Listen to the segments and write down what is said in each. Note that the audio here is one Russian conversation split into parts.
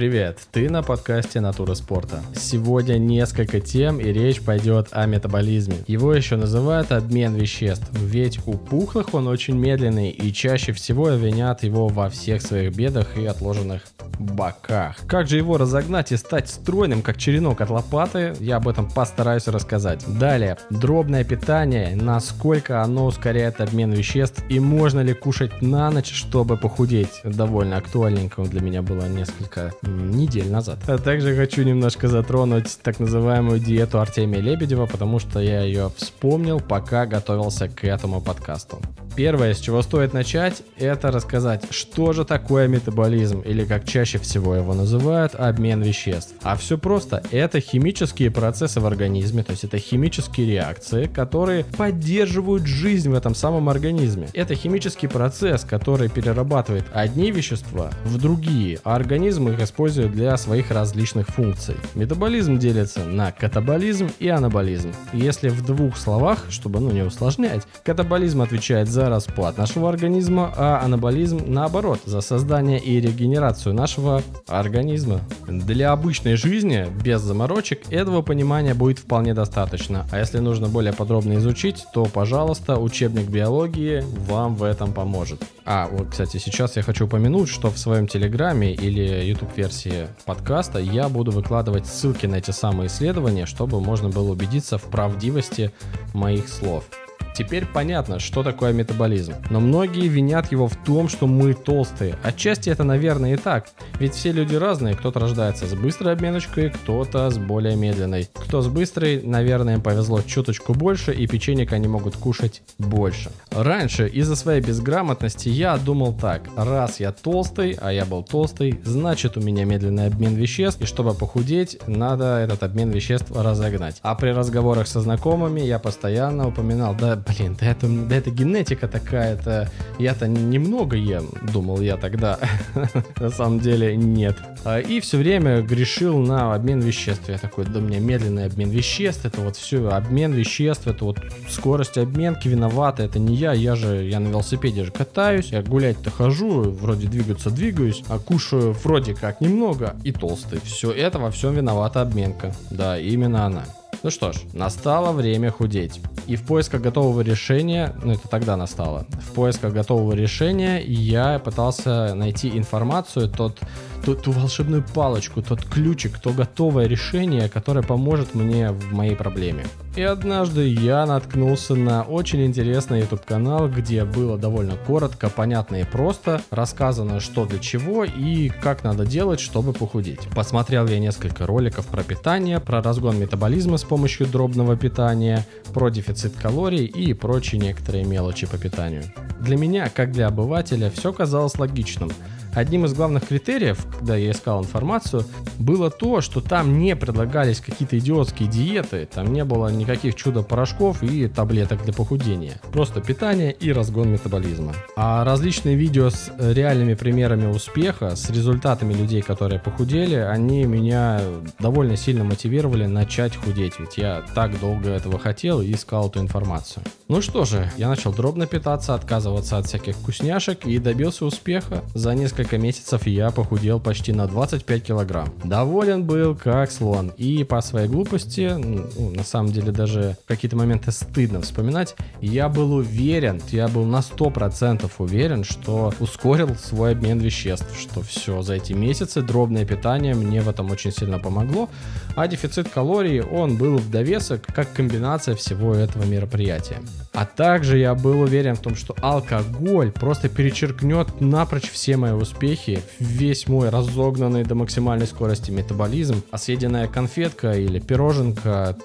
Привет, ты на подкасте «Натура спорта». Сегодня несколько тем, и речь пойдет о метаболизме. Его еще называют обмен веществ, ведь у пухлых он очень медленный, и чаще всего винят его во всех своих бедах и отложенных боках. Как же его разогнать и стать стройным, как черенок от лопаты, я об этом постараюсь рассказать. Далее, дробное питание, насколько оно ускоряет обмен веществ, и можно ли кушать на ночь, чтобы похудеть. Довольно актуальненько для меня было несколько недель назад. А также хочу немножко затронуть так называемую диету Артемия Лебедева, потому что я ее вспомнил, пока готовился к этому подкасту. Первое, с чего стоит начать, это рассказать, что же такое метаболизм, или как чаще всего его называют, обмен веществ. А все просто, это химические процессы в организме, то есть это химические реакции, которые поддерживают жизнь в этом самом организме. Это химический процесс, который перерабатывает одни вещества в другие, а организм их использует для своих различных функций. Метаболизм делится на катаболизм и анаболизм. Если в двух словах, чтобы не усложнять, катаболизм отвечает за распад нашего организма, а анаболизм, наоборот, за создание и регенерацию нашего организма. Для обычной жизни, без заморочек, этого понимания будет вполне достаточно, а если нужно более подробно изучить, то, пожалуйста, учебник биологии вам в этом поможет. Кстати, сейчас я хочу упомянуть, что в своем телеграме или YouTube-версии подкаста я буду выкладывать ссылки на эти самые исследования, чтобы можно было убедиться в правдивости моих слов. Теперь понятно, что такое метаболизм, но многие винят его в том, что мы толстые. Отчасти это, наверное, и так, ведь все люди разные, кто-то рождается с быстрой обменочкой, кто-то с более медленной. Кто с быстрой, наверное, им повезло чуточку больше, и печенек они могут кушать больше. Раньше из-за своей безграмотности я думал так: раз я толстый, а я был толстый, значит у меня медленный обмен веществ, и чтобы похудеть, надо этот обмен веществ разогнать. А при разговорах со знакомыми я постоянно упоминал: да это генетика такая, я-то немного ем, думал я тогда, на самом деле нет. И все время грешил на обмен веществ. Я такой: да мне медленный обмен веществ, это вот все, обмен веществ, это вот скорость обменки виновата, это не я на велосипеде же катаюсь, я гулять-то хожу, вроде двигаюсь, а кушаю вроде как немного и толстый. Все это, во всем виновата обменка, да, именно она. Ну что ж, настало время худеть. И в поисках готового решения, в поисках готового решения я пытался найти информацию, ту волшебную палочку, тот ключик, то готовое решение, которое поможет мне в моей проблеме. И однажды я наткнулся на очень интересный YouTube-канал, где было довольно коротко, понятно и просто рассказано, что для чего и как надо делать, чтобы похудеть. Посмотрел я несколько роликов про питание, про разгон метаболизма с помощью дробного питания, про дефицит калорий и прочие некоторые мелочи по питанию. Для меня, как для обывателя, все казалось логичным. Одним из главных критериев, когда я искал информацию, было то, что там не предлагались какие-то идиотские диеты, там не было никаких чудо-порошков и таблеток для похудения. Просто питание и разгон метаболизма. А различные видео с реальными примерами успеха, с результатами людей, которые похудели, они меня довольно сильно мотивировали начать худеть, ведь я так долго этого хотел и искал эту информацию. Ну что же, я начал дробно питаться, отказываться от всяких вкусняшек и добился успеха. За несколько месяцев я похудел почти на 25 килограмм. Доволен был как слон. И по своей глупости, на самом деле даже в какие-то моменты стыдно вспоминать, я был на 100% уверен, что ускорил свой обмен веществ, что все за эти месяцы дробное питание мне в этом очень сильно помогло, а дефицит калорий, он был в довесок, как комбинация всего этого мероприятия. А также я был уверен в том, что алкоголь просто перечеркнет напрочь все мои успехи, весь мой разогнанный до максимальной скорости метаболизм, а съеденная конфетка или пироженка,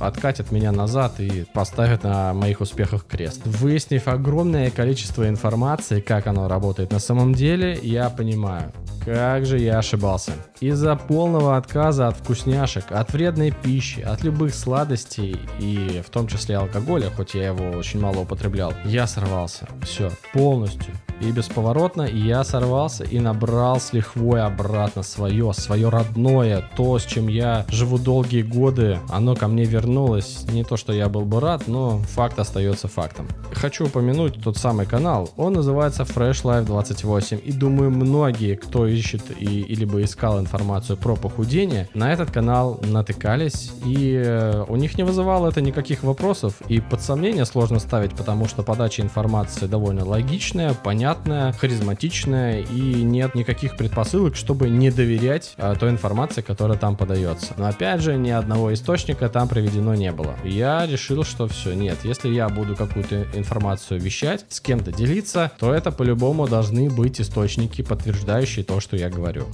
откатят меня назад и поставят на моих успехах крест. Выяснив огромное количество информации, как оно работает на самом деле, я понимаю, как же я ошибался. Из-за полного отказа от вкусняшек, от вредной пищи, от любых сладостей и в том числе алкоголя, хоть я его очень мало употреблял, я сорвался. Все, полностью. и бесповоротно, и я сорвался и набрал с лихвой обратно свое родное, то, с чем я живу долгие годы, оно ко мне вернулось. Не то, что я был бы рад, но факт остается фактом. Хочу упомянуть тот самый канал, он называется Fresh Life 28, и думаю, многие, кто ищет или искал информацию про похудение, на этот канал натыкались, и у них не вызывало это никаких вопросов, и под сомнение сложно ставить, потому что подача информации довольно логичная, понятная, харизматичная, и нет никаких предпосылок, чтобы не доверять той информации, которая там подается. Но опять же, ни одного источника там приведено не было. Я решил, что все, нет, если я буду какую-то информацию вещать, с кем-то делиться, то это по-любому должны быть источники, подтверждающие то, что я говорю.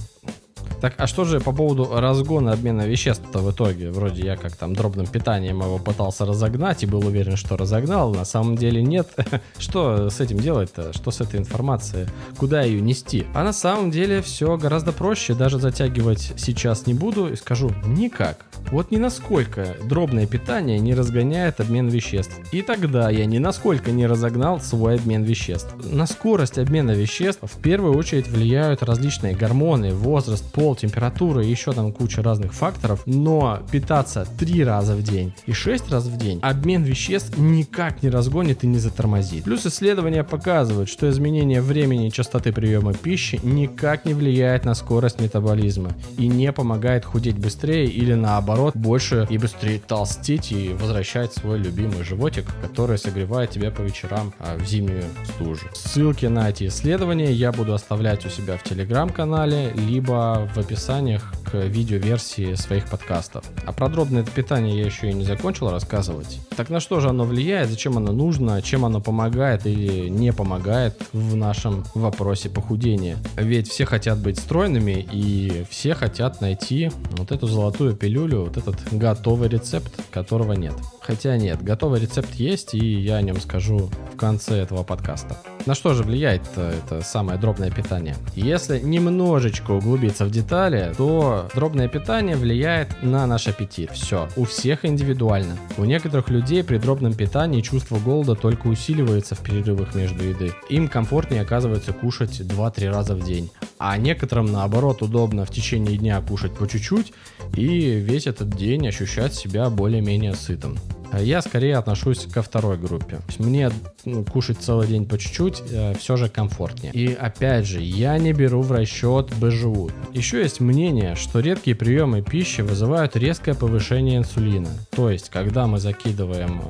Так, а что же по поводу разгона обмена веществ-то в итоге? Вроде я как там дробным питанием его пытался разогнать и был уверен, что разогнал, на самом деле нет. Что с этим делать-то? Что с этой информацией? Куда ее нести? А на самом деле все гораздо проще, даже затягивать сейчас не буду и скажу никак. Вот ни насколько дробное питание не разгоняет обмен веществ. И тогда я ни насколько не разогнал свой обмен веществ. На скорость обмена веществ в первую очередь влияют различные гормоны, возраст, пол, температура и еще там куча разных факторов, но питаться 3 раза в день и 6 раз в день обмен веществ никак не разгонит и не затормозит. Плюс исследования показывают, что изменение времени и частоты приема пищи никак не влияет на скорость метаболизма и не помогает худеть быстрее или наоборот больше и быстрее толстеть и возвращать свой любимый животик, который согревает тебя по вечерам в зимнюю стужу. Ссылки на эти исследования я буду оставлять у себя в телеграм-канале, либо в описаниях к видеоверсии своих подкастов. А про дробное питание я еще и не закончил рассказывать. Так на что же оно влияет, зачем оно нужно, чем оно помогает или не помогает в нашем вопросе похудения? Ведь все хотят быть стройными и все хотят найти вот эту золотую пилюлю, вот этот готовый рецепт, которого нет. Хотя нет, готовый рецепт есть, и я о нем скажу в конце этого подкаста. На что же влияет это самое дробное питание? Если немножечко углубиться в детали, то дробное питание влияет на наш аппетит. Все, у всех индивидуально. У некоторых людей при дробном питании чувство голода только усиливается в перерывах между едой. Им комфортнее оказывается кушать 2-3 раза в день. А некоторым, наоборот, удобно в течение дня кушать по чуть-чуть и весь этот день ощущать себя более-менее сытым. Я скорее отношусь ко второй группе. Мне кушать целый день по чуть-чуть все же комфортнее. И опять же, я не беру в расчет БЖУ. Еще есть мнение, что редкие приемы пищи вызывают резкое повышение инсулина. То есть, когда мы закидываем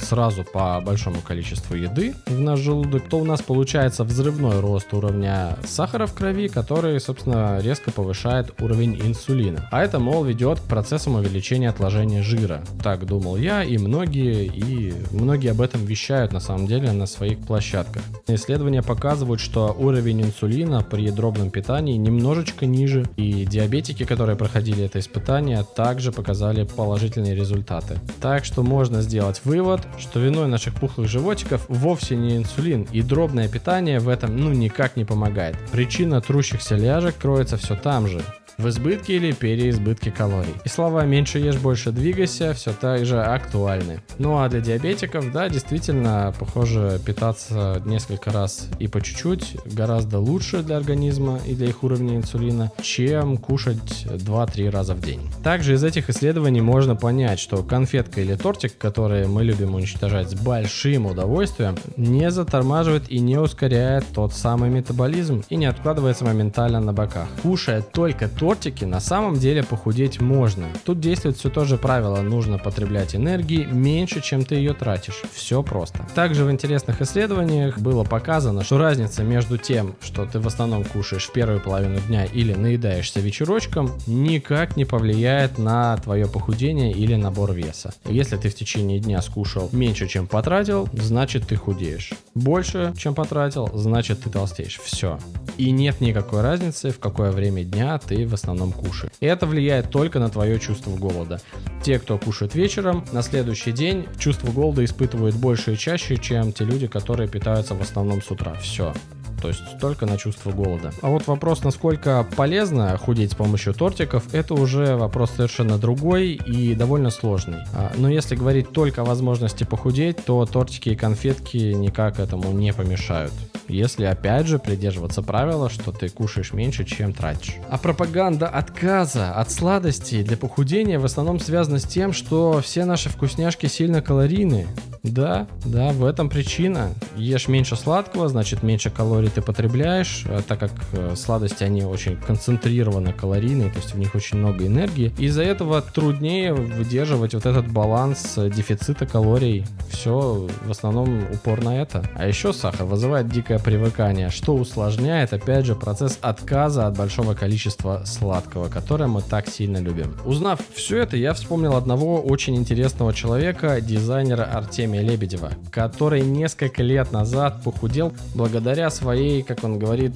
сразу по большому количеству еды в наш желудок, то у нас получается взрывной рост уровня сахара в крови, который, собственно, резко повышает уровень инсулина. А это, мол, ведет к процессам увеличения отложения жира. Так думал я, и многие об этом вещают на самом деле на своих площадках. Исследования показывают, что уровень инсулина при дробном питании немножечко ниже, и диабетики, которые проходили это испытание, также показали положительные результаты. Так что можно сделать вывод, что виной наших пухлых животиков вовсе не инсулин, и дробное питание в этом никак не помогает. Причина трущихся ляжек кроется все там же. В избытке или переизбытке калорий. И слова «меньше ешь, больше двигайся» все так же актуальны. Ну а для диабетиков, да, действительно, похоже, питаться несколько раз и по чуть-чуть гораздо лучше для организма и для их уровня инсулина, чем кушать 2-3 раза в день. Также из этих исследований можно понять, что конфетка или тортик, которые мы любим уничтожать с большим удовольствием, не затормаживает и не ускоряет тот самый метаболизм и не откладывается моментально на боках. Кушая только тортики, на самом деле похудеть можно. Тут действует все то же правило, нужно потреблять энергии меньше, чем ты ее тратишь. Все просто. Также в интересных исследованиях было показано, что разница между тем, что ты в основном кушаешь в первую половину дня или наедаешься вечерочком, никак не повлияет на твое похудение или набор веса. Если ты в течение дня скушал меньше, чем потратил, значит ты худеешь. Больше, чем потратил, значит ты толстеешь. Все. И нет никакой разницы, в какое время дня ты в основном кушаешь. И это влияет только на твое чувство голода. Те, кто кушает вечером, на следующий день чувство голода испытывают больше и чаще, чем те люди, которые питаются в основном с утра. Все. То есть только на чувство голода. А вот вопрос, насколько полезно худеть с помощью тортиков, это уже вопрос совершенно другой и довольно сложный. Но если говорить только о возможности похудеть, то тортики и конфетки никак этому не помешают. если, опять же, придерживаться правила, что ты кушаешь меньше, чем тратишь. А пропаганда отказа от сладостей для похудения в основном связана с тем, что все наши вкусняшки сильно калорийные. Да, в этом причина. Ешь меньше сладкого, значит меньше калорий ты потребляешь, так как сладости, они очень концентрированно калорийные, то есть в них очень много энергии. Из-за этого труднее выдерживать вот этот баланс дефицита калорий. Все в основном упор на это. А еще сахар вызывает дикое привыкание, что усложняет, опять же, процесс отказа от большого количества сладкого, которое мы так сильно любим. Узнав все это, я вспомнил одного очень интересного человека, дизайнера Артемия Лебедева, который несколько лет назад похудел благодаря своей, как он говорит,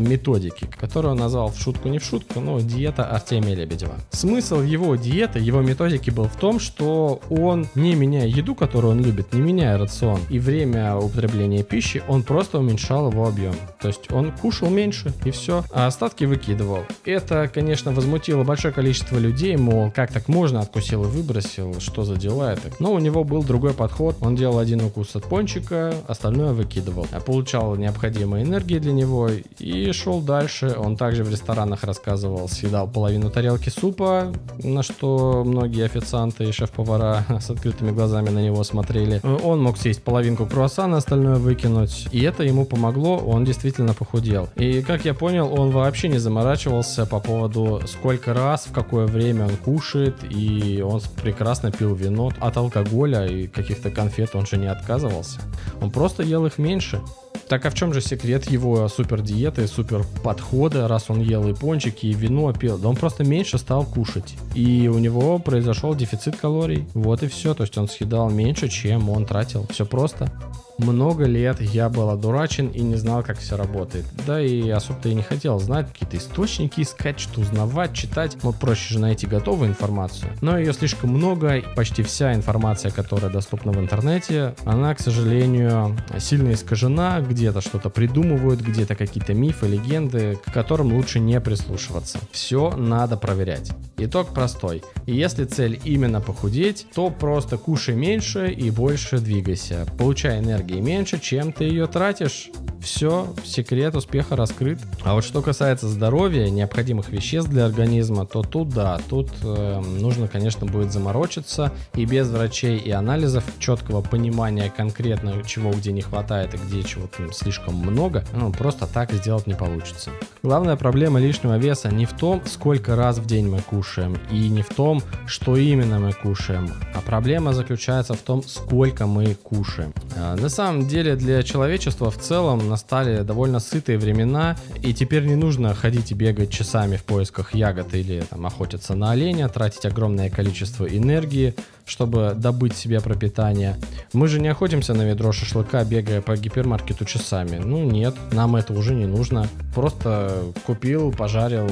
методике, которую он назвал в шутку не в шутку, но диета Артемия Лебедева. Смысл его диеты, его методики был в том, что он, не меняя еду, которую он любит, не меняя рацион и время употребления пищи, он просто уменьшал его объем. То есть он кушал меньше и все, а остатки выкидывал. Это, конечно, возмутило большое количество людей, мол, как так можно, откусил и выбросил, что за дела это. Но у него был другой подход. Он делал один укус от пончика, остальное выкидывал. Получал необходимую энергию для него и шел дальше. Он также в ресторанах рассказывал, съедал половину тарелки супа, на что многие официанты и шеф-повара с открытыми глазами на него смотрели. Он мог съесть половинку круассана, остальное выкинуть. И это ему помогло, он действительно похудел. И, как я понял, он вообще не заморачивался по поводу, сколько раз, в какое время он кушает. И он прекрасно пил вино от алкоголя и каких-то конфет он же не отказывался. Он просто ел их меньше. Так а в чем же секрет его супер диеты, супер подхода, раз он ел и пончики, и вино пил? Да он просто меньше стал кушать. И у него произошел дефицит калорий. Вот и все. То есть он съедал меньше, чем он тратил. Все просто. Много лет я был одурачен и не знал, как все работает. Да и особо-то и не хотел знать, какие-то источники искать, что узнавать, читать. Вот проще же найти готовую информацию. Но ее слишком много, и почти вся информация, которая доступна в интернете, она, к сожалению, сильно искажена. Где-то что-то придумывают, где-то какие-то мифы, легенды, к которым лучше не прислушиваться. Все надо проверять. Итог простой. Если цель именно похудеть, то просто кушай меньше и больше двигайся. Получай энергию меньше, чем ты ее тратишь. Все, секрет успеха раскрыт. А вот что касается здоровья, необходимых веществ для организма, то тут да, тут нужно, конечно, будет заморочиться, и без врачей и анализов четкого понимания конкретно, чего где не хватает и где чего там слишком много, просто так сделать не получится. Главная проблема лишнего веса не в том, сколько раз в день мы кушаем, и не в том, что именно мы кушаем, а проблема заключается в том, сколько мы кушаем. На самом деле для человечества в целом настали довольно сытые времена, и теперь не нужно ходить и бегать часами в поисках ягод или там охотиться на оленя, тратить огромное количество энергии, чтобы добыть себе пропитание. Мы же не охотимся на ведро шашлыка, бегая по гипермаркету часами. Нет, нам это уже не нужно. Просто купил, пожарил,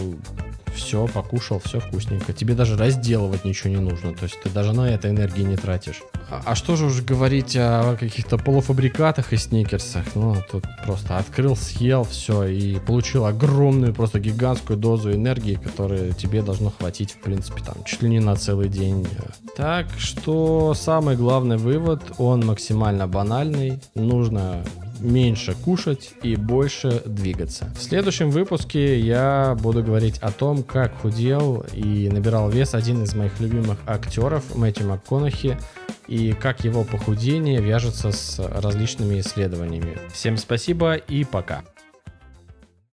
все, покушал, все вкусненько. Тебе даже разделывать ничего не нужно, то есть ты даже на это энергии не тратишь. А что же уже говорить о каких-то полуфабрикатах и сникерсах? Тут просто открыл, съел, все, и получил огромную, просто гигантскую дозу энергии, которой тебе должно хватить, в принципе, там, чуть ли не на целый день. Так что самый главный вывод, он максимально банальный. Нужно меньше кушать и больше двигаться. В следующем выпуске я буду говорить о том, как худел и набирал вес один из моих любимых актеров, Мэтью МакКонахи, и как его похудение вяжется с различными исследованиями. Всем спасибо и пока!